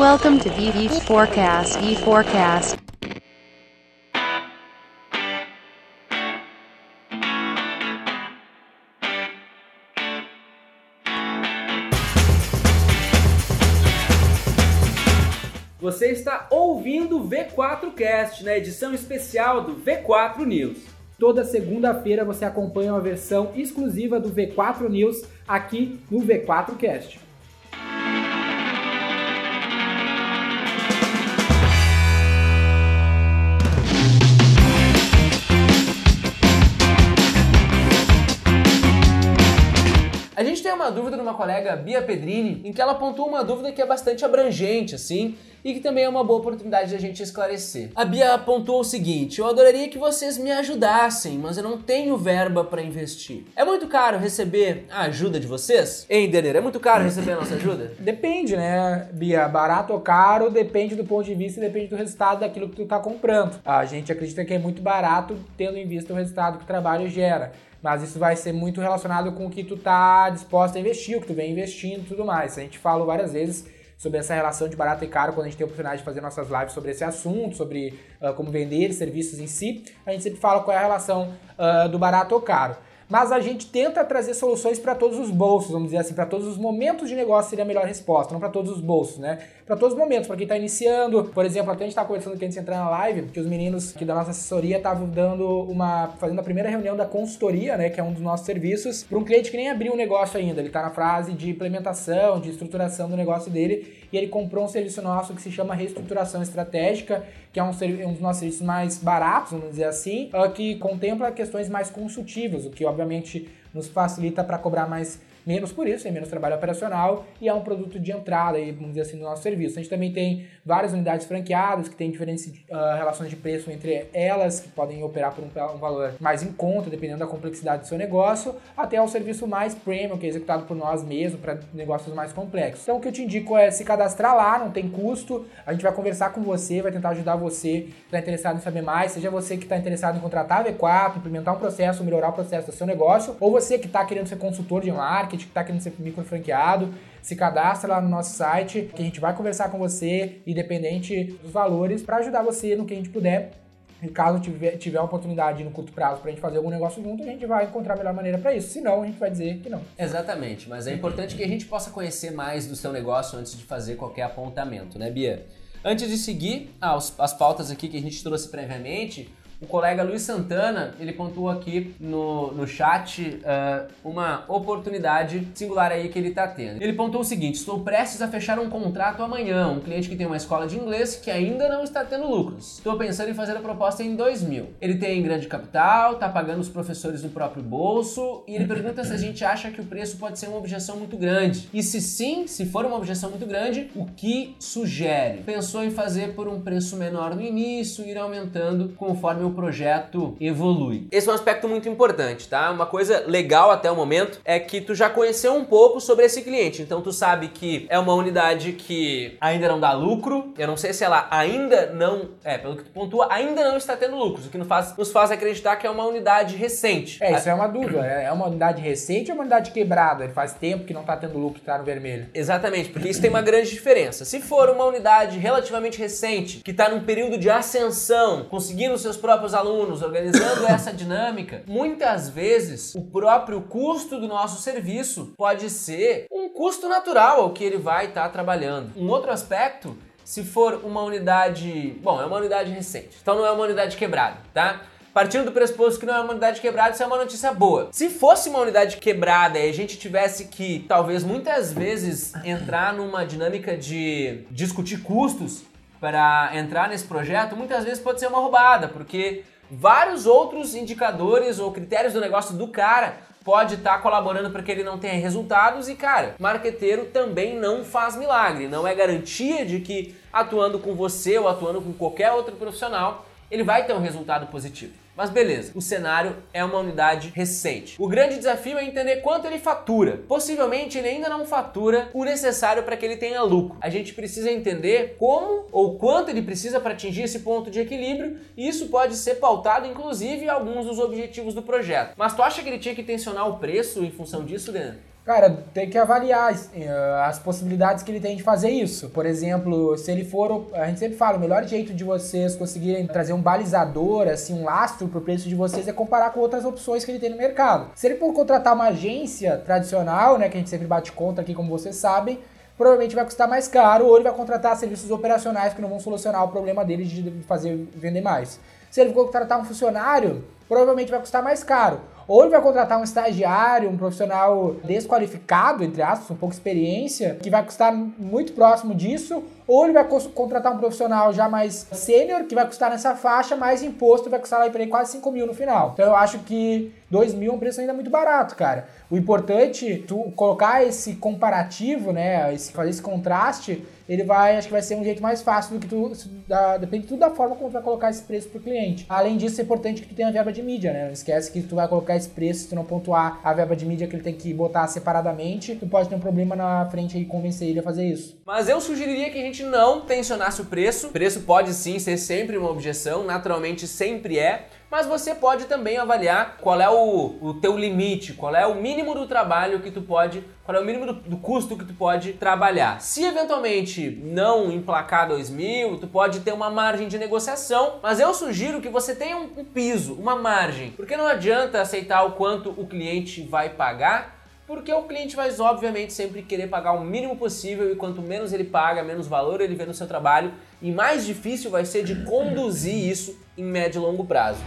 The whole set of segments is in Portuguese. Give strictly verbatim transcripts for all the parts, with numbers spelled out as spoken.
Welcome to the V quatro Cast, V quatro Cast. Você está ouvindo o V quatro Cast, na edição especial do V quatro News. Toda segunda-feira você acompanha uma versão exclusiva do V quatro News aqui no V quatro Cast. A gente tem uma dúvida de uma colega, Bia Pedrini, em que ela apontou uma dúvida que é bastante abrangente, assim, e que também é uma boa oportunidade de a gente esclarecer. A Bia apontou o seguinte: eu adoraria que vocês me ajudassem, mas eu não tenho verba para investir. É muito caro receber a ajuda de vocês? Hein, Denner, é muito caro receber a nossa ajuda? Depende, né, Bia? Barato ou caro, depende do ponto de vista e depende do resultado daquilo que tu tá comprando. A gente acredita que é muito barato, tendo em vista o resultado que o trabalho gera. Mas isso vai ser muito relacionado com o que tu tá disposto a investir, o que tu vem investindo e tudo mais. A gente falou várias vezes sobre essa relação de barato e caro quando a gente tem a oportunidade de fazer nossas lives sobre esse assunto, sobre uh, como vender serviços em si. A gente sempre fala qual é a relação uh, do barato ou caro. Mas a gente tenta trazer soluções para todos os bolsos, vamos dizer assim, para todos os momentos de negócio seria a melhor resposta, não para todos os bolsos, né? Para todos os momentos, para quem está iniciando, por exemplo, até a gente estava conversando aqui antes de entrar na live, porque os meninos aqui da nossa assessoria estavam dando uma, fazendo a primeira reunião da consultoria, né, que é um dos nossos serviços, para um cliente que nem abriu o negócio ainda, ele está na fase de implementação, de estruturação do negócio dele, e ele comprou um serviço nosso que se chama reestruturação estratégica, que é um, um dos nossos serviços mais baratos, vamos dizer assim, que contempla questões mais consultivas, o que obviamente nos facilita para cobrar mais menos por isso, tem menos trabalho operacional e é um produto de entrada, vamos dizer assim, no nosso serviço. A gente também tem várias unidades franqueadas que tem diferentes uh, relações de preço entre elas, que podem operar por um, um valor mais em conta, dependendo da complexidade do seu negócio, até um serviço mais premium, que é executado por nós mesmos, para negócios mais complexos. Então o que eu te indico é se cadastrar lá, não tem custo, a gente vai conversar com você, vai tentar ajudar você que está interessado em saber mais, seja você que está interessado em contratar a V quatro, implementar um processo, melhorar o processo do seu negócio, ou você que está querendo ser consultor de marketing, que está querendo ser microfranqueado, se cadastra lá no nosso site, que a gente vai conversar com você, independente dos valores, para ajudar você no que a gente puder. E caso tiver, tiver oportunidade no curto prazo para a gente fazer algum negócio junto, a gente vai encontrar a melhor maneira para isso. Se não, a gente vai dizer que não. Exatamente, mas é importante que a gente possa conhecer mais do seu negócio antes de fazer qualquer apontamento, né, Bia? Antes de seguir as, as pautas aqui que a gente trouxe previamente, o colega Luiz Santana, ele pontuou aqui no, no chat uh, uma oportunidade singular aí que ele está tendo. Ele pontuou o seguinte: estou prestes a fechar um contrato amanhã, um cliente que tem uma escola de inglês que ainda não está tendo lucros. Estou pensando em fazer a proposta em dois mil. Ele tem grande capital, está pagando os professores do próprio bolso e ele pergunta se a gente acha que o preço pode ser uma objeção muito grande. E se sim, se for uma objeção muito grande, o que sugere? Pensou em fazer por um preço menor no início, ir aumentando conforme o o projeto evolui. Esse é um aspecto muito importante, tá? Uma coisa legal até o momento é que tu já conheceu um pouco sobre esse cliente, então tu sabe que é uma unidade que ainda não dá lucro, eu não sei se ela ainda não, é, pelo que tu pontua, ainda não está tendo lucros, o que nos faz, nos faz acreditar que é uma unidade recente. É, isso é uma dúvida, é uma unidade recente ou uma unidade quebrada? Ele faz tempo que não está tendo lucro, está no vermelho. Exatamente, porque isso tem uma grande diferença. Se for uma unidade relativamente recente, que está num período de ascensão, conseguindo seus próprios os alunos, organizando essa dinâmica, muitas vezes o próprio custo do nosso serviço pode ser um custo natural ao que ele vai estar trabalhando. Um outro aspecto, se for uma unidade... Bom, é uma unidade recente, então não é uma unidade quebrada, tá? Partindo do pressuposto que não é uma unidade quebrada, isso é uma notícia boa. Se fosse uma unidade quebrada e a gente tivesse que, talvez, muitas vezes entrar numa dinâmica de discutir custos, para entrar nesse projeto, muitas vezes pode ser uma roubada, porque vários outros indicadores ou critérios do negócio do cara pode estar colaborando para que ele não tenha resultados e, cara, marqueteiro também não faz milagre, não é garantia de que atuando com você ou atuando com qualquer outro profissional, ele vai ter um resultado positivo. Mas beleza, o cenário é uma unidade recente. O grande desafio é entender quanto ele fatura. Possivelmente ele ainda não fatura o necessário para que ele tenha lucro. A gente precisa entender como ou quanto ele precisa para atingir esse ponto de equilíbrio e isso pode ser pautado, inclusive, em alguns dos objetivos do projeto. Mas tu acha que ele tinha que tensionar o preço em função disso, Leandro? Cara, tem que avaliar as, as possibilidades que ele tem de fazer isso. Por exemplo, se ele for... A gente sempre fala, o melhor jeito de vocês conseguirem trazer um balizador, assim, um lastro pro preço de vocês é comparar com outras opções que ele tem no mercado. Se ele for contratar uma agência tradicional, né, que a gente sempre bate conta aqui, como vocês sabem, provavelmente vai custar mais caro, ou ele vai contratar serviços operacionais que não vão solucionar o problema dele de fazer vender mais. Se ele for contratar um funcionário, provavelmente vai custar mais caro. Ou ele vai contratar um estagiário, um profissional desqualificado, entre aspas, um pouco experiência, que vai custar muito próximo disso, ou ele vai contratar um profissional já mais sênior, que vai custar nessa faixa, mais imposto, vai custar lá para ele quase cinco mil no final. Então eu acho que dois mil é um preço ainda muito barato, cara. O importante, tu colocar esse comparativo, né, esse, fazer esse contraste, ele vai, acho que vai ser um jeito mais fácil do que tu, da, depende tudo da forma como tu vai colocar esse preço pro cliente. Além disso, é importante que tu tenha verba de mídia, né? Não esquece que tu vai colocar esse preço, se tu não pontuar a verba de mídia que ele tem que botar separadamente, tu pode ter um problema na frente e convencer ele a fazer isso. Mas eu sugeriria que a gente não tensionasse o preço. O preço pode sim ser sempre uma objeção, naturalmente sempre é. Mas você pode também avaliar qual é o, o teu limite, qual é o mínimo do trabalho que tu pode, qual é o mínimo do, do custo que tu pode trabalhar. Se eventualmente não emplacar dois mil, tu pode ter uma margem de negociação, mas eu sugiro que você tenha um, um piso, uma margem, porque não adianta aceitar o quanto o cliente vai pagar, porque o cliente vai obviamente sempre querer pagar o mínimo possível e quanto menos ele paga, menos valor ele vê no seu trabalho e mais difícil vai ser de conduzir isso em médio e longo prazo.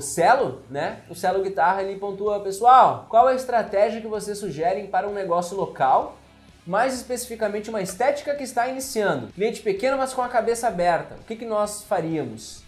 Celo, né? O Celo Guitarra, ele pontua, pessoal, qual a estratégia que vocês sugerem para um negócio local, mais especificamente uma estética que está iniciando? Cliente pequeno, mas com a cabeça aberta. O que, que nós faríamos?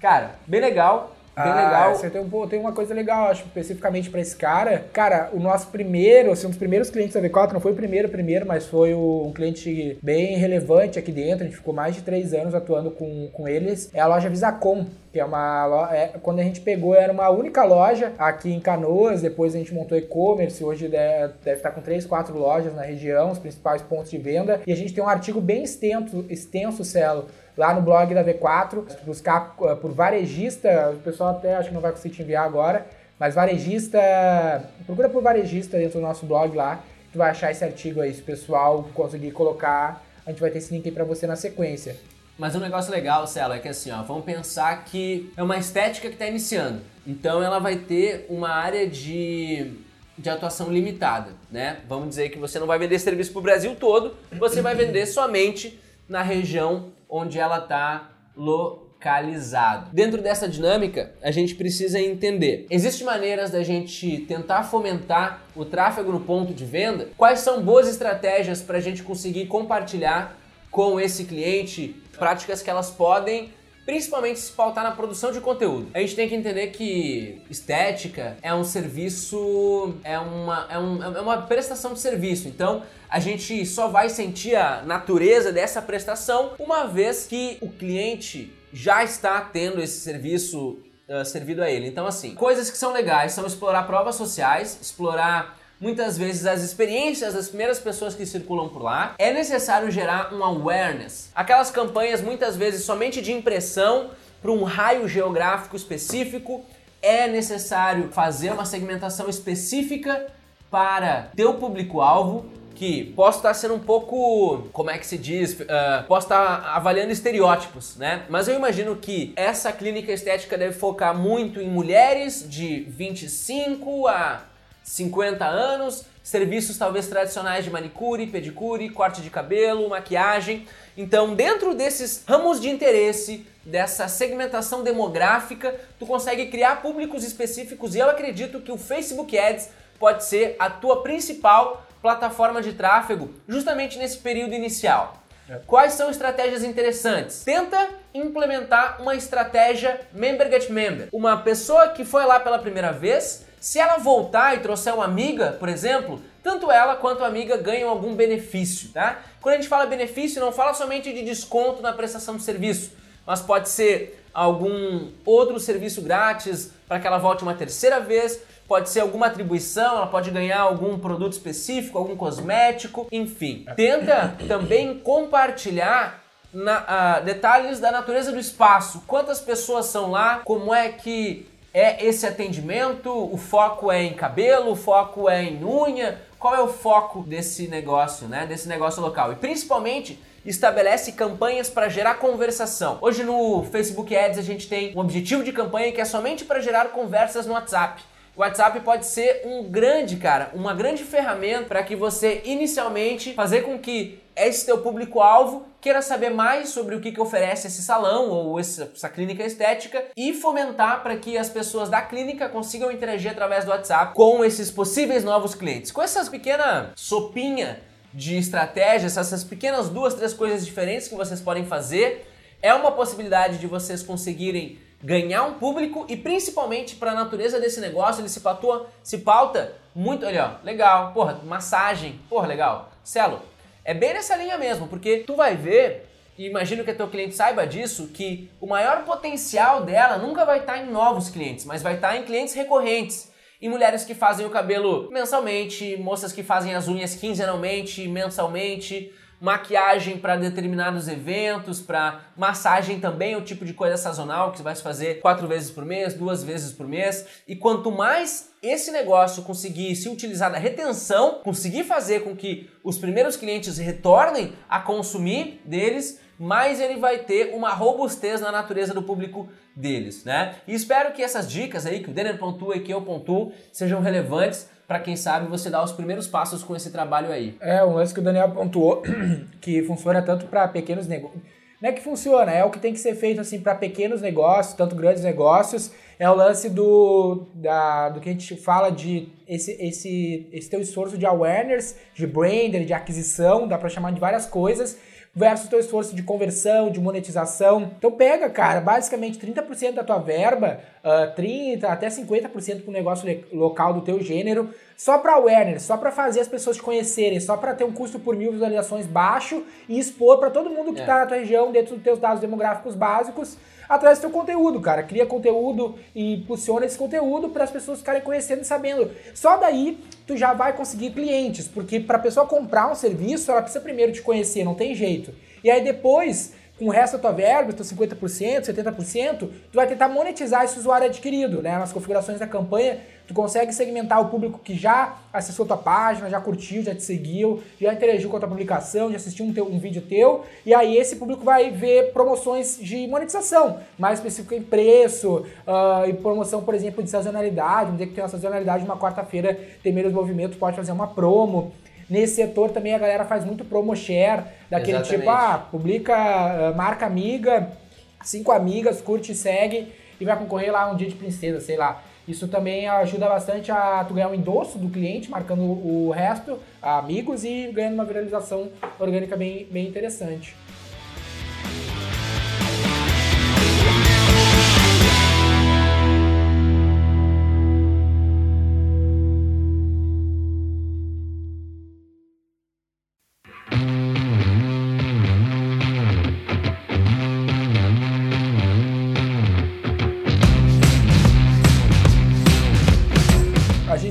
Cara, bem legal, bem ah, legal. Você tem, um, tem uma coisa legal, acho, especificamente para esse cara. Cara, o nosso primeiro, assim, um dos primeiros clientes da V quatro, não foi o primeiro, primeiro, mas foi um cliente bem relevante aqui dentro, a gente ficou mais de três anos atuando com, com eles, é a loja Visacom. Que é uma loja, é, quando a gente pegou era uma única loja aqui em Canoas, depois a gente montou e-commerce, hoje deve, deve estar com três, quatro lojas na região, os principais pontos de venda, e a gente tem um artigo bem extenso, extenso Celo, lá no blog da V quatro, se buscar por varejista, o pessoal até acho que não vai conseguir te enviar agora, mas varejista, procura por varejista dentro do nosso blog lá, tu vai achar esse artigo aí, se o pessoal conseguir colocar, a gente vai ter esse link aí pra você na sequência. Mas um negócio legal, Celo, é que assim, ó, vamos pensar que é uma estética que está iniciando. Então ela vai ter uma área de, de atuação limitada, né? Vamos dizer que você não vai vender serviço para o Brasil todo, você vai vender somente na região onde ela está localizada. Dentro dessa dinâmica, a gente precisa entender. Existem maneiras da gente tentar fomentar o tráfego no ponto de venda? Quais são boas estratégias para a gente conseguir compartilhar com esse cliente, práticas que elas podem principalmente se pautar na produção de conteúdo. A gente tem que entender que estética é um serviço, é uma, é um, é uma prestação de serviço, então a gente só vai sentir a natureza dessa prestação uma vez que o cliente já está tendo esse serviço uh, servido a ele. Então assim, coisas que são legais são explorar provas sociais, explorar muitas vezes as experiências das primeiras pessoas que circulam por lá. É necessário gerar um awareness. Aquelas campanhas muitas vezes somente de impressão para um raio geográfico específico. É necessário fazer uma segmentação específica para teu público-alvo, que posso estar sendo um pouco, como é que se diz, uh, posso estar avaliando estereótipos, né? Mas eu imagino que essa clínica estética deve focar muito em mulheres de vinte e cinco a cinquenta anos, serviços talvez tradicionais de manicure, pedicure, corte de cabelo, maquiagem. Então, dentro desses ramos de interesse, dessa segmentação demográfica, tu consegue criar públicos específicos e eu acredito que o Facebook Ads pode ser a tua principal plataforma de tráfego justamente nesse período inicial. Quais são estratégias interessantes? Tenta implementar uma estratégia member get member. Uma pessoa que foi lá pela primeira vez, se ela voltar e trouxer uma amiga, por exemplo, tanto ela quanto a amiga ganham algum benefício, tá? Quando a gente fala benefício, não fala somente de desconto na prestação de serviço, mas pode ser algum outro serviço grátis para que ela volte uma terceira vez, pode ser alguma atribuição, ela pode ganhar algum produto específico, algum cosmético, enfim. Tenta também compartilhar na, uh, detalhes da natureza do espaço, quantas pessoas são lá, como é que é esse atendimento, o foco é em cabelo, o foco é em unha, qual é o foco desse negócio, né, desse negócio local. E principalmente estabelece campanhas para gerar conversação. Hoje no Facebook Ads a gente tem um objetivo de campanha que é somente para gerar conversas no WhatsApp. O WhatsApp pode ser um grande, cara, uma grande ferramenta para que você inicialmente fazer com que esse teu público-alvo queira saber mais sobre o que, que oferece esse salão ou essa, essa clínica estética e fomentar para que as pessoas da clínica consigam interagir através do WhatsApp com esses possíveis novos clientes. Com essas pequenas sopinha de estratégias, essas pequenas duas, três coisas diferentes que vocês podem fazer, é uma possibilidade de vocês conseguirem ganhar um público e principalmente para a natureza desse negócio, ele se patua, se pauta muito, olha ó, legal, porra, massagem, porra, legal, Celo, é bem nessa linha mesmo, porque tu vai ver, e imagino que teu cliente saiba disso, que o maior potencial dela nunca vai estar em novos clientes, mas vai estar em clientes recorrentes, em mulheres que fazem o cabelo mensalmente, moças que fazem as unhas quinzenalmente, mensalmente, maquiagem para determinados eventos, para massagem também, o tipo de coisa sazonal que você vai fazer quatro vezes por mês, duas vezes por mês. E quanto mais esse negócio conseguir se utilizar da retenção, conseguir fazer com que os primeiros clientes retornem a consumir deles, mais ele vai ter uma robustez na natureza do público deles, né? E espero que essas dicas aí que o Denner pontua e que eu pontuo sejam relevantes para quem sabe você dar os primeiros passos com esse trabalho aí. É, um lance que o Daniel pontuou, que funciona tanto para pequenos negócios. Não é que funciona, é o que tem que ser feito assim para pequenos negócios, tanto grandes negócios. É o lance do, da, do que a gente fala de esse, esse, esse teu esforço de awareness, de branding, de aquisição, dá para chamar de várias coisas, versus o teu esforço de conversão, de monetização. Então pega, cara, basicamente trinta por cento da tua verba, uh, trinta por cento até cinquenta por cento pro negócio le- local do teu gênero, só para awareness, só para fazer as pessoas te conhecerem, só para ter um custo por mil visualizações baixo e expor para todo mundo que está é. na tua região, dentro dos teus dados demográficos básicos, atrás do teu conteúdo, cara. Cria conteúdo e impulsiona esse conteúdo para as pessoas ficarem conhecendo e sabendo. Só daí tu já vai conseguir clientes, porque para a pessoa comprar um serviço, ela precisa primeiro te conhecer, não tem jeito. E aí depois, com o resto da tua verba, teu cinquenta por cento, setenta por cento, tu vai tentar monetizar esse usuário adquirido, né? Nas configurações da campanha, tu consegue segmentar o público que já acessou tua página, já curtiu, já te seguiu, já interagiu com a tua publicação, já assistiu um, teu, um vídeo teu, e aí esse público vai ver promoções de monetização, mais específico em preço, uh, e promoção, por exemplo, de sazonalidade, onde é que tem uma sazonalidade, uma quarta-feira tem menos movimento, pode fazer uma promo. Nesse setor também a galera faz muito promo share, daquele Exatamente. tipo, ah, publica marca amiga, cinco amigas, curte e segue, e vai concorrer lá um dia de princesa, sei lá. Isso também ajuda bastante a tu ganhar um endosso do cliente, marcando o resto, amigos, e ganhando uma viralização orgânica bem, bem interessante.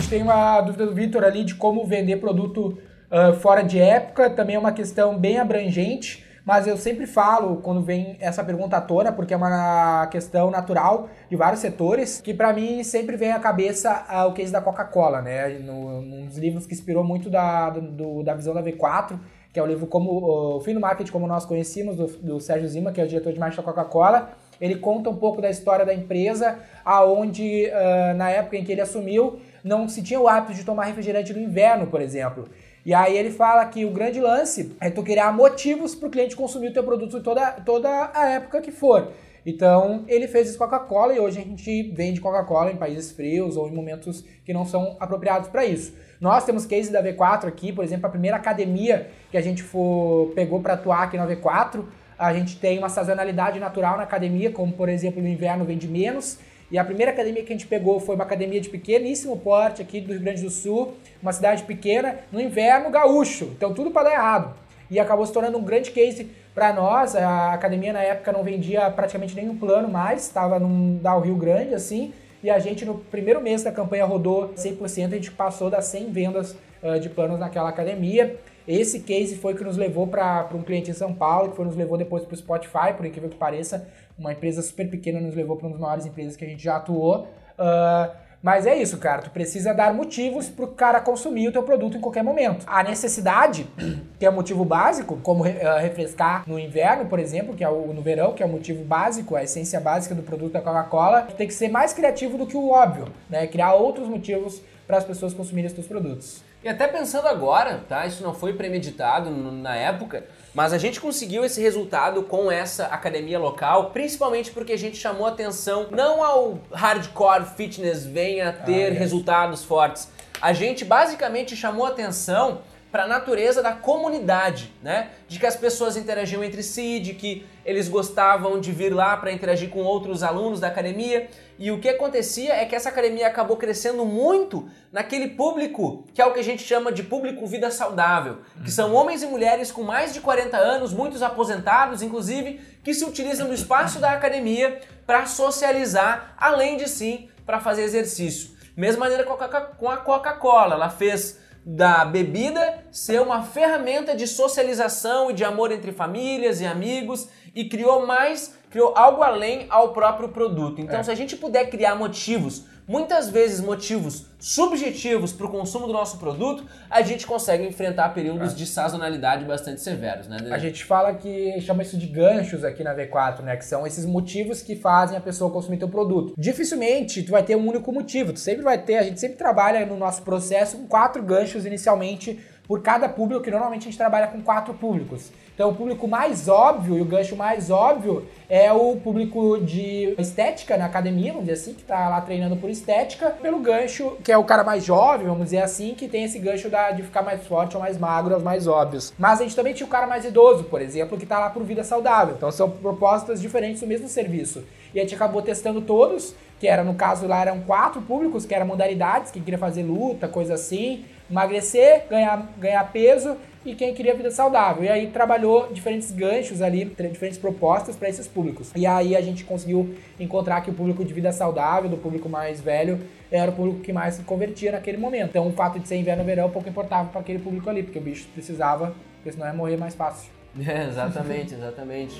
Tem uma dúvida do Vitor ali de como vender produto uh, fora de época, também é uma questão bem abrangente, mas eu sempre falo quando vem essa pergunta à tona, porque é uma questão natural de vários setores, que para mim sempre vem à cabeça uh, o case da Coca-Cola, né? No, um dos livros que inspirou muito da, do, da visão da V quatro, que é o livro como, uh, O Fim do Marketing, como nós conhecemos, do, do Sérgio Zima, que é o diretor de marketing da Coca-Cola. Ele conta um pouco da história da empresa, aonde uh, na época em que ele assumiu, não se tinha o hábito de tomar refrigerante no inverno, por exemplo. E aí ele fala que o grande lance é tu criar motivos para o cliente consumir o teu produto em toda, toda a época que for. Então ele fez isso com a Coca-Cola e hoje a gente vende Coca-Cola em países frios ou em momentos que não são apropriados para isso. Nós temos case da V quatro aqui, por exemplo, a primeira academia que a gente for, pegou para atuar aqui na V quatro, a gente tem uma sazonalidade natural na academia, como por exemplo no inverno vende menos. E a primeira academia que a gente pegou foi uma academia de pequeníssimo porte aqui do Rio Grande do Sul, uma cidade pequena, no inverno gaúcho, então tudo para dar errado. E acabou se tornando um grande case para nós, a academia na época não vendia praticamente nenhum plano mais, estava num da Rio Grande assim, e a gente no primeiro mês da campanha rodou cem por cento, a gente passou das cem vendas uh, de planos naquela academia. Esse case foi que nos levou para um cliente em São Paulo, que foi, nos levou depois para o Spotify, por incrível que pareça, uma empresa super pequena nos levou para uma das maiores empresas que a gente já atuou. Uh, mas é isso, cara, tu precisa dar motivos para o cara consumir o teu produto em qualquer momento. A necessidade, que é o motivo básico, como uh, refrescar no inverno, por exemplo, que é o, no verão, que é o motivo básico, a essência básica do produto da Coca-Cola, tem que ser mais criativo do que o óbvio, né? Criar outros motivos para as pessoas consumirem os teus produtos. E até pensando agora, tá? Isso não foi premeditado na época, mas a gente conseguiu esse resultado com essa academia local, principalmente porque a gente chamou atenção não ao hardcore fitness venha ter ah, é. resultados fortes. A gente basicamente chamou atenção para a natureza da comunidade, né? De que as pessoas interagiam entre si, de que eles gostavam de vir lá para interagir com outros alunos da academia. E o que acontecia é que essa academia acabou crescendo muito naquele público, que é o que a gente chama de público vida saudável, que são homens e mulheres com mais de quarenta anos, muitos aposentados, inclusive, que se utilizam do espaço da academia para socializar, além de sim, para fazer exercício. Mesma maneira com a Coca-Cola, ela fez da bebida ser uma ferramenta de socialização e de amor entre famílias e amigos e criou mais, criou algo além ao próprio produto. Então, é. se a gente puder criar motivos, muitas vezes motivos subjetivos para o consumo do nosso produto, a gente consegue enfrentar períodos é. de sazonalidade bastante severos, né, Daniel? A gente fala que chama isso de ganchos aqui na V quatro, né? Que são esses motivos que fazem a pessoa consumir teu produto. Dificilmente tu vai ter um único motivo, tu sempre vai ter, a gente sempre trabalha no nosso processo com quatro ganchos inicialmente por cada público, que normalmente a gente trabalha com quatro públicos. Então o público mais óbvio e o gancho mais óbvio é o público de estética na academia, vamos dizer assim, que tá lá treinando por estética, pelo gancho, que é o cara mais jovem, vamos dizer assim, que tem esse gancho da, de ficar mais forte ou mais magro, é os mais óbvios. Mas a gente também tinha o cara mais idoso, por exemplo, que tá lá por vida saudável. Então são propostas diferentes do mesmo serviço. E a gente acabou testando todos, que era, no caso lá eram quatro públicos, que eram modalidades, quem queria fazer luta, coisa assim, emagrecer, ganhar, ganhar peso, e quem queria vida saudável. E aí trabalhou diferentes ganchos ali, diferentes propostas para esses públicos. E aí a gente conseguiu encontrar que o público de vida saudável, do público mais velho, era o público que mais se convertia naquele momento. Então o fato de ser inverno ou verão pouco importava para aquele público ali, porque o bicho precisava, porque senão ia morrer mais fácil. É, exatamente, exatamente.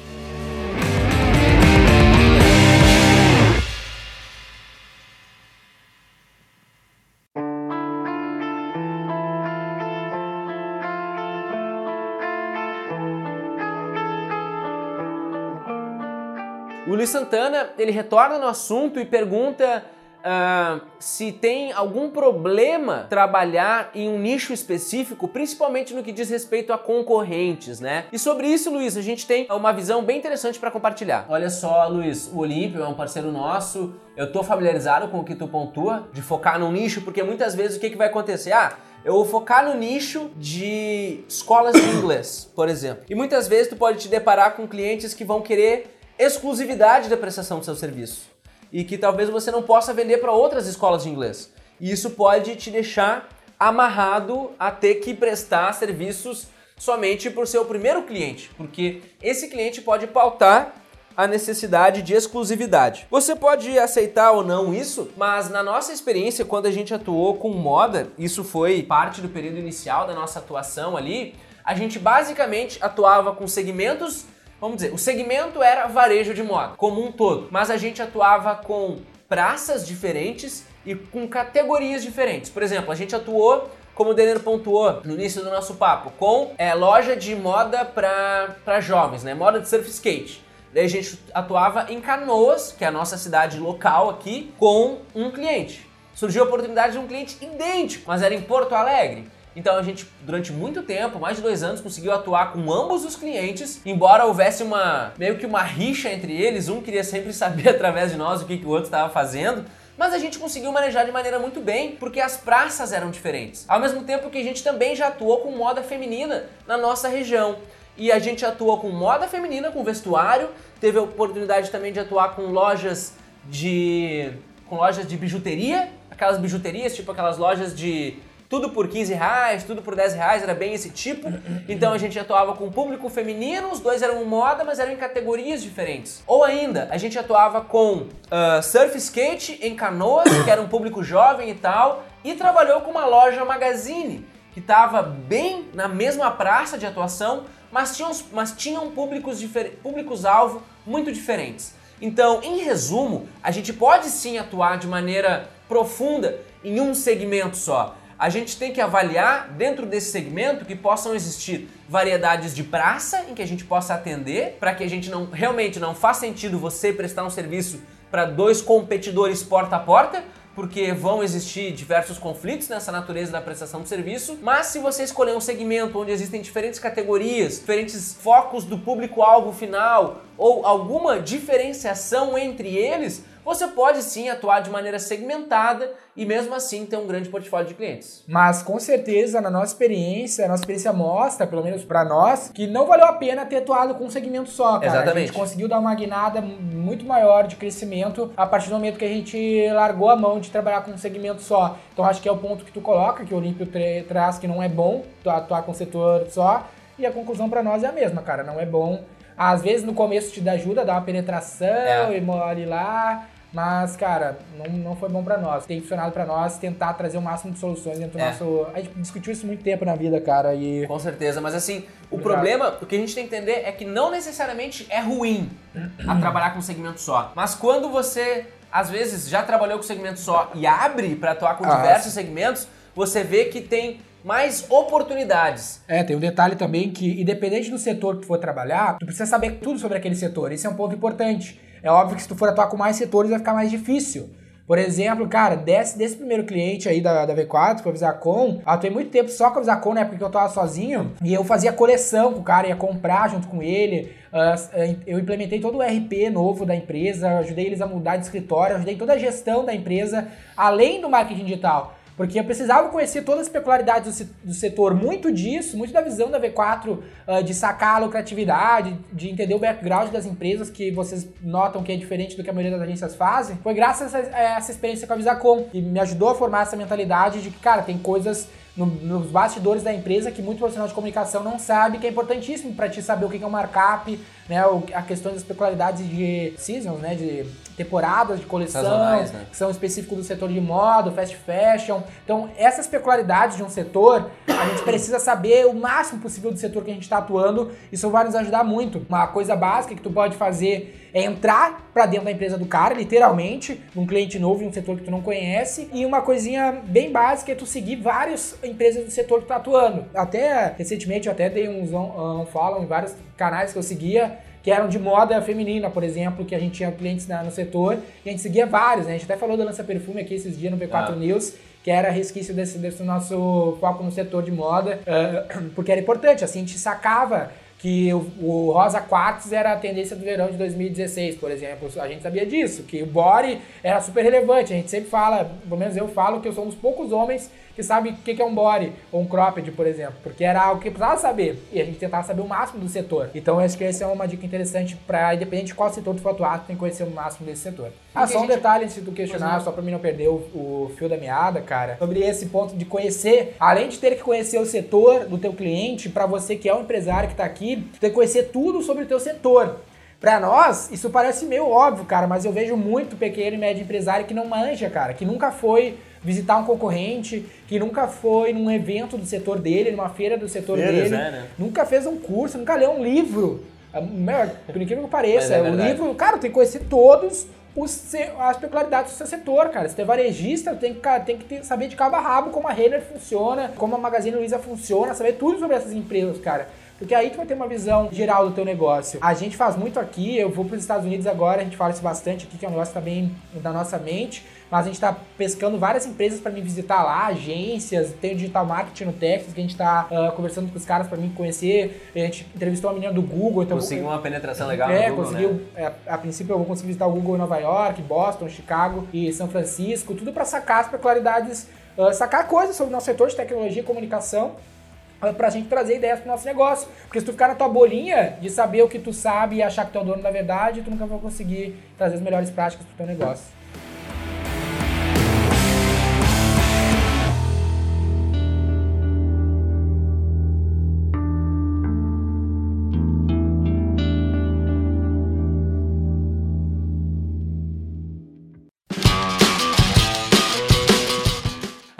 O Luiz Santana, ele retorna no assunto e pergunta uh, se tem algum problema trabalhar em um nicho específico, principalmente no que diz respeito a concorrentes, né? E sobre isso, Luiz, a gente tem uma visão bem interessante para compartilhar. Olha só, Luiz, o Olímpio é um parceiro nosso, eu tô familiarizado com o que tu pontua, de focar num nicho, porque muitas vezes o que, que vai acontecer? Ah, eu vou focar no nicho de escolas de inglês, por exemplo. E muitas vezes tu pode te deparar com clientes que vão querer exclusividade da prestação do seu serviço e que talvez você não possa vender para outras escolas de inglês. E isso pode te deixar amarrado a ter que prestar serviços somente para o seu primeiro cliente, porque esse cliente pode pautar a necessidade de exclusividade. Você pode aceitar ou não isso, mas na nossa experiência, quando a gente atuou com moda, isso foi parte do período inicial da nossa atuação ali, a gente basicamente atuava com segmentos. Vamos dizer, o segmento era varejo de moda, como um todo, mas a gente atuava com praças diferentes e com categorias diferentes. Por exemplo, a gente atuou, como o Denner pontuou no início do nosso papo, com é, loja de moda para jovens, né? Moda de surf skate. Daí a gente atuava em Canoas, que é a nossa cidade local aqui, com um cliente. Surgiu a oportunidade de um cliente idêntico, mas era em Porto Alegre. Então a gente, durante muito tempo, mais de dois anos, conseguiu atuar com ambos os clientes, embora houvesse uma meio que uma rixa entre eles, um queria sempre saber através de nós o que, que o outro estava fazendo, mas a gente conseguiu manejar de maneira muito bem, porque as praças eram diferentes. Ao mesmo tempo que a gente também já atuou com moda feminina na nossa região. E a gente atuou com moda feminina, com vestuário, teve a oportunidade também de atuar com lojas de, com lojas de bijuteria, aquelas bijuterias, tipo aquelas lojas de... tudo por quinze reais, tudo por dez reais, era bem esse tipo. Então a gente atuava com o público feminino, os dois eram moda, mas eram em categorias diferentes. Ou ainda, a gente atuava com uh, surf skate em Canoas, que era um público jovem e tal, e trabalhou com uma loja Magazine, que estava bem na mesma praça de atuação, mas tinham, mas tinham públicos difer- públicos-alvo muito diferentes. Então, em resumo, a gente pode sim atuar de maneira profunda em um segmento só. A gente tem que avaliar dentro desse segmento que possam existir variedades de praça em que a gente possa atender, para que a gente não realmente não faça sentido você prestar um serviço para dois competidores porta a porta, porque vão existir diversos conflitos nessa natureza da prestação de serviço, mas se você escolher um segmento onde existem diferentes categorias, diferentes focos do público-alvo final ou alguma diferenciação entre eles, você pode sim atuar de maneira segmentada e mesmo assim ter um grande portfólio de clientes. Mas com certeza, na nossa experiência, a nossa experiência mostra, pelo menos pra nós, que não valeu a pena ter atuado com um segmento só, cara. Exatamente. A gente conseguiu dar uma guinada muito maior de crescimento a partir do momento que a gente largou a mão de trabalhar com um segmento só. Então acho que é o ponto que tu coloca, que o Olímpio tra- traz que não é bom atuar com um setor só, e a conclusão pra nós é a mesma, cara, não é bom. Às vezes no começo te dá ajuda, dá uma penetração é. e mole lá, mas, cara, não, não foi bom pra nós. Tem funcionado pra nós tentar trazer o máximo de soluções dentro do é. nosso... A gente discutiu isso muito tempo na vida, cara, e... Com certeza, mas assim, o Obrigado. problema, o que a gente tem que entender é que não necessariamente é ruim a trabalhar com um segmento só. Mas quando você, às vezes, já trabalhou com um segmento só e abre pra atuar com ah, diversos sim. segmentos, você vê que tem... mais oportunidades. É, tem um detalhe também que, independente do setor que tu for trabalhar, tu precisa saber tudo sobre aquele setor. Esse é um ponto importante. É óbvio que se tu for atuar com mais setores, vai ficar mais difícil. Por exemplo, cara, desse, desse primeiro cliente aí da, da V quatro, que foi a Visacom, eu atuei muito tempo só com a Visacom, na época que eu atuava sozinho, e eu fazia coleção com o cara, ia comprar junto com ele, uh, eu implementei todo o R P novo da empresa, ajudei eles a mudar de escritório, ajudei toda a gestão da empresa, além do marketing digital. Porque eu precisava conhecer todas as peculiaridades do setor, muito disso, muito da visão da V quatro, de sacar a lucratividade, de entender o background das empresas, que vocês notam que é diferente do que a maioria das agências fazem. Foi graças a essa experiência com a Visacom, que me ajudou a formar essa mentalidade de que, cara, tem coisas no, nos bastidores da empresa que muito profissional de comunicação não sabe, que é importantíssimo para ti saber o que é um markup, né, a questão das peculiaridades de seasons, né, de temporadas, de coleção, sazonais, né? Que são específicos do setor de moda, fast fashion. Então, essas peculiaridades de um setor, a gente precisa saber o máximo possível do setor que a gente está atuando. Isso vai nos ajudar muito. Uma coisa básica que tu pode fazer é entrar para dentro da empresa do cara, literalmente, num cliente novo, em um setor que tu não conhece. E uma coisinha bem básica é tu seguir várias empresas do setor que tu tá atuando. Até, recentemente, eu até dei uns um, um follow em vários canais que eu seguia, que eram de moda feminina, por exemplo, que a gente tinha clientes na, no setor, e a gente seguia vários, né? A gente até falou da Lança Perfume aqui esses dias no V quatro ah. News, que era resquício desse, desse nosso foco no setor de moda, uh, porque era importante, assim, a gente sacava que o, o Rosa Quartz era a tendência do verão de dois mil e dezesseis, por exemplo. A gente sabia disso, que o body era super relevante. A gente sempre fala, pelo menos eu falo, que eu sou um dos poucos homens que sabe o que é um body ou um cropped, por exemplo, porque era algo que precisava saber e a gente tentava saber o máximo do setor. Então acho que essa é uma dica interessante para, independente de qual setor tu for atuar, tu tem que conhecer o máximo desse setor. Ah, só um gente... detalhe se tu questionar, só para mim não perder o, o fio da meada, cara, sobre esse ponto de conhecer, além de ter que conhecer o setor do teu cliente, para você que é um empresário que tá aqui, tu tem que conhecer tudo sobre o teu setor. Pra nós, isso parece meio óbvio, cara, mas eu vejo muito pequeno e médio empresário que não manja, cara, que nunca foi visitar um concorrente, que nunca foi num evento do setor dele, numa feira do setor Feiras, dele, é, né? Nunca fez um curso, nunca leu um livro. Por incrível que pareça, é o livro, cara, tem que conhecer todos os, as peculiaridades do seu setor, cara. Se tu é varejista, tem que, cara, tem que ter, saber de cabo a rabo como a Renner funciona, como a Magazine Luiza funciona, saber tudo sobre essas empresas, cara. Porque aí tu vai ter uma visão geral do teu negócio. A gente faz muito aqui, eu vou para os Estados Unidos agora, a gente fala isso bastante aqui, que é um negócio que tá bem na nossa mente, mas a gente tá pescando várias empresas para me visitar lá, agências, tem o Digital Marketing no Texas, que a gente tá uh, conversando com os caras para me conhecer, a gente entrevistou uma menina do Google. Então conseguiu uma penetração legal é, no Google, conseguiu, né? É, a princípio eu vou conseguir visitar o Google em Nova York, Boston, Chicago e São Francisco, tudo para sacar as peculiaridades, uh, sacar coisas sobre o nosso setor de tecnologia e comunicação, pra gente trazer ideias pro nosso negócio. Porque se tu ficar na tua bolinha de saber o que tu sabe e achar que tu é o dono da verdade, tu nunca vai conseguir trazer as melhores práticas pro teu negócio.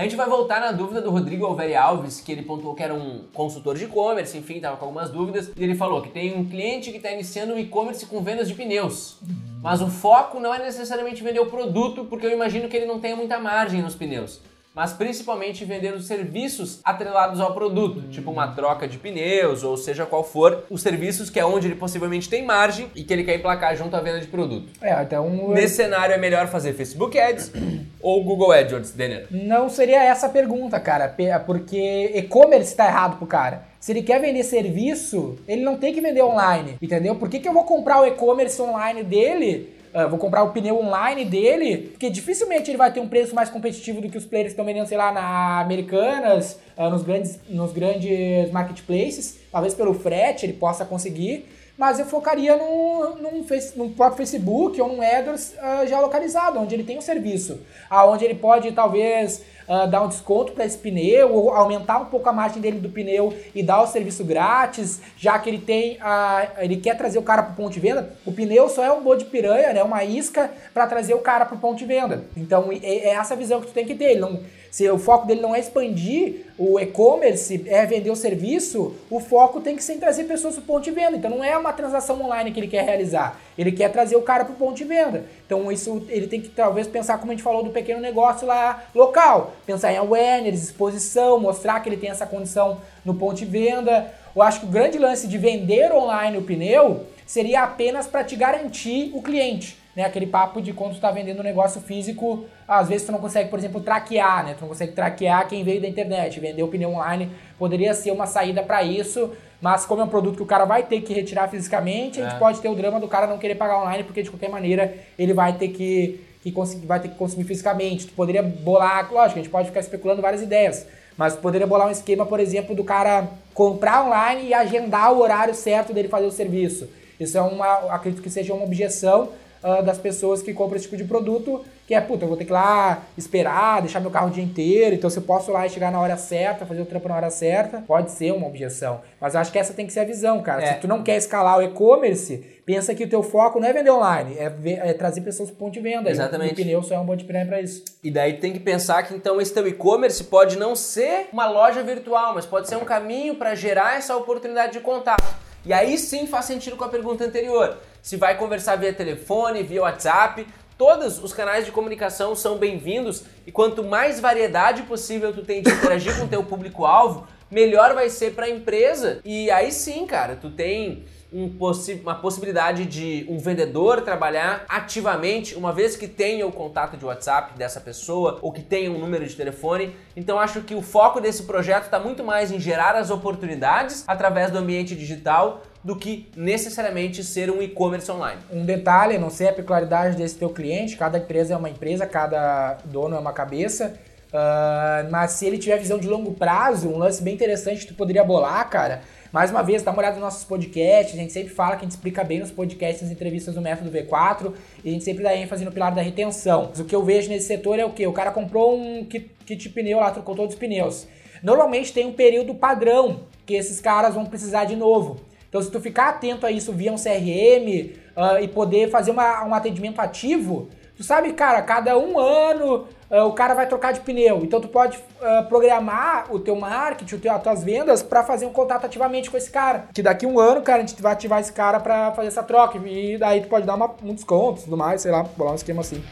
gente vai voltar na dúvida do Rodrigo Alveri Alves, que ele pontuou que era um consultor de e-commerce, enfim, estava com algumas dúvidas, e ele falou que tem um cliente que está iniciando um e-commerce com vendas de pneus, mas o foco não é necessariamente vender o produto, porque eu imagino que ele não tenha muita margem nos pneus, mas principalmente vender os serviços atrelados ao produto, hum. tipo uma troca de pneus, ou seja qual for, os serviços que é onde ele possivelmente tem margem e que ele quer emplacar junto à venda de produto. É, até um... Nesse cenário é melhor fazer Facebook Ads ou Google AdWords, Daniel? Não seria essa a pergunta, cara, porque e-commerce está errado pro cara. Se ele quer vender serviço, ele não tem que vender online, entendeu? Por que que eu vou comprar o e-commerce online dele... Uh, vou comprar o pneu online dele, porque dificilmente ele vai ter um preço mais competitivo do que os players que estão vendendo, sei lá, na Americanas, uh, nos grandes, nos grandes marketplaces. Talvez pelo frete ele possa conseguir, mas eu focaria num, num, face, num próprio Facebook ou num AdWords uh, já localizado, onde ele tem um serviço, onde ele pode talvez uh, dar um desconto para esse pneu ou aumentar um pouco a margem dele do pneu e dar o serviço grátis, já que ele tem a, ele quer trazer o cara para o ponto de venda. O pneu só é um boi de piranha, né, uma isca para trazer o cara para o ponto de venda. Então é, é essa visão que tu tem que ter. Ele não, se o foco dele não é expandir o e-commerce, é vender o serviço, o foco tem que ser trazer pessoas para o ponto de venda. Então não é uma transação online que ele quer realizar, ele quer trazer o cara para o ponto de venda. Então isso ele tem que talvez pensar, como a gente falou do pequeno negócio lá local, pensar em awareness, exposição, mostrar que ele tem essa condição no ponto de venda. Eu acho que o grande lance de vender online o pneu seria apenas para te garantir o cliente, né? Aquele papo de quando tu tá vendendo um negócio físico, às vezes tu não consegue, por exemplo, traquear, né? Tu não consegue traquear quem veio da internet. Vender o pneu online poderia ser uma saída para isso, mas como é um produto que o cara vai ter que retirar fisicamente, é. a gente pode ter o drama do cara não querer pagar online, porque de qualquer maneira ele vai ter que, que, conseguir, vai ter que consumir fisicamente. Tu poderia bolar, lógico, a gente pode ficar especulando várias ideias, mas poderia bolar um esquema, por exemplo, do cara comprar online e agendar o horário certo dele fazer o serviço. Isso é uma, acredito que seja uma objeção uh, das pessoas que compram esse tipo de produto, que é, puta, eu vou ter que ir lá esperar, deixar meu carro o dia inteiro, então se eu posso ir lá e chegar na hora certa, fazer o trampo na hora certa, pode ser uma objeção. Mas eu acho que essa tem que ser a visão, cara. É. Se tu não quer escalar o e-commerce, pensa que o teu foco não é vender online, é, ver, é trazer pessoas pro ponto de venda. Exatamente. E o pneu só é um bom de piranha pra isso. E daí tu tem que pensar que então esse teu e-commerce pode não ser uma loja virtual, mas pode ser um caminho para gerar essa oportunidade de contato. E aí sim faz sentido com a pergunta anterior. Se vai conversar via telefone, via WhatsApp, todos os canais de comunicação são bem-vindos, e quanto mais variedade possível tu tem de interagir com o teu público-alvo, melhor vai ser para a empresa. E aí sim, cara, tu tem um possi- uma possibilidade de um vendedor trabalhar ativamente, uma vez que tenha o contato de WhatsApp dessa pessoa ou que tenha um número de telefone. Então acho que o foco desse projeto está muito mais em gerar as oportunidades através do ambiente digital do que necessariamente ser um e-commerce online. Um detalhe, não sei a peculiaridade desse teu cliente, cada empresa é uma empresa, cada dono é uma cabeça, uh, mas se ele tiver visão de longo prazo, um lance bem interessante que tu poderia bolar, cara. Mais uma vez, dá uma olhada nos nossos podcasts, a gente sempre fala que a gente explica bem nos podcasts, nas entrevistas do método V quatro, e a gente sempre dá ênfase no pilar da retenção. Mas o que eu vejo nesse setor é o quê? O cara comprou um kit, kit de pneu lá, trocou todos os pneus. Normalmente tem um período padrão que esses caras vão precisar de novo. Então se tu ficar atento a isso via um C R M uh, e poder fazer uma, um atendimento ativo, tu sabe, cara, cada um ano uh, o cara vai trocar de pneu. Então tu pode uh, programar o teu marketing, o teu, as tuas vendas para fazer um contato ativamente com esse cara. Que daqui um ano, cara, a gente vai ativar esse cara para fazer essa troca. E daí tu pode dar uma, um desconto, tudo mais, sei lá, bolar um esquema assim.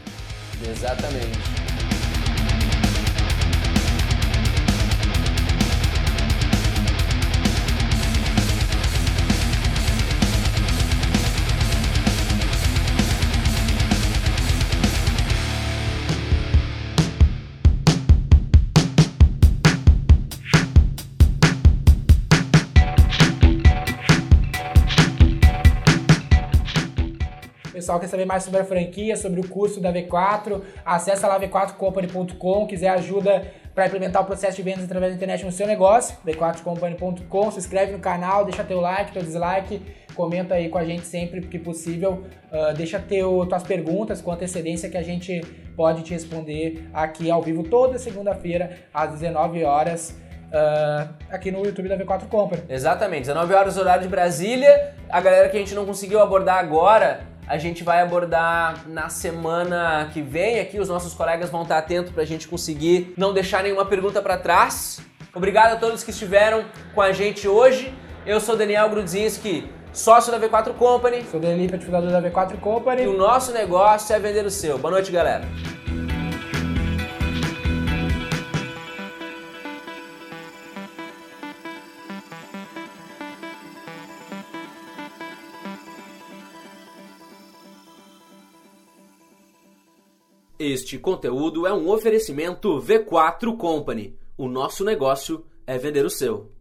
Exatamente. O pessoal quer saber mais sobre a franquia, sobre o curso da V quatro, acessa lá v quatro company ponto com, quiser ajuda para implementar o processo de vendas através da internet no seu negócio, v quatro company ponto com, se inscreve no canal, deixa teu like, teu dislike, comenta aí com a gente sempre que possível, uh, deixa teu, tuas perguntas com antecedência que a gente pode te responder aqui ao vivo toda segunda-feira às dezenove horas. Uh, aqui no YouTube da V quatro Company. Exatamente, dezenove horas horário de Brasília. A galera que a gente não conseguiu abordar agora a gente vai abordar na semana que vem aqui. Os nossos colegas vão estar atentos para a gente conseguir não deixar nenhuma pergunta para trás. Obrigado a todos que estiveram com a gente hoje. Eu sou Daniel Grudzinski, sócio da V quatro Company. Sou o Daniel Lívia, fundador da V quatro Company. E o nosso negócio é vender o seu. Boa noite, galera. Este conteúdo é um oferecimento V quatro Company. O nosso negócio é vender o seu.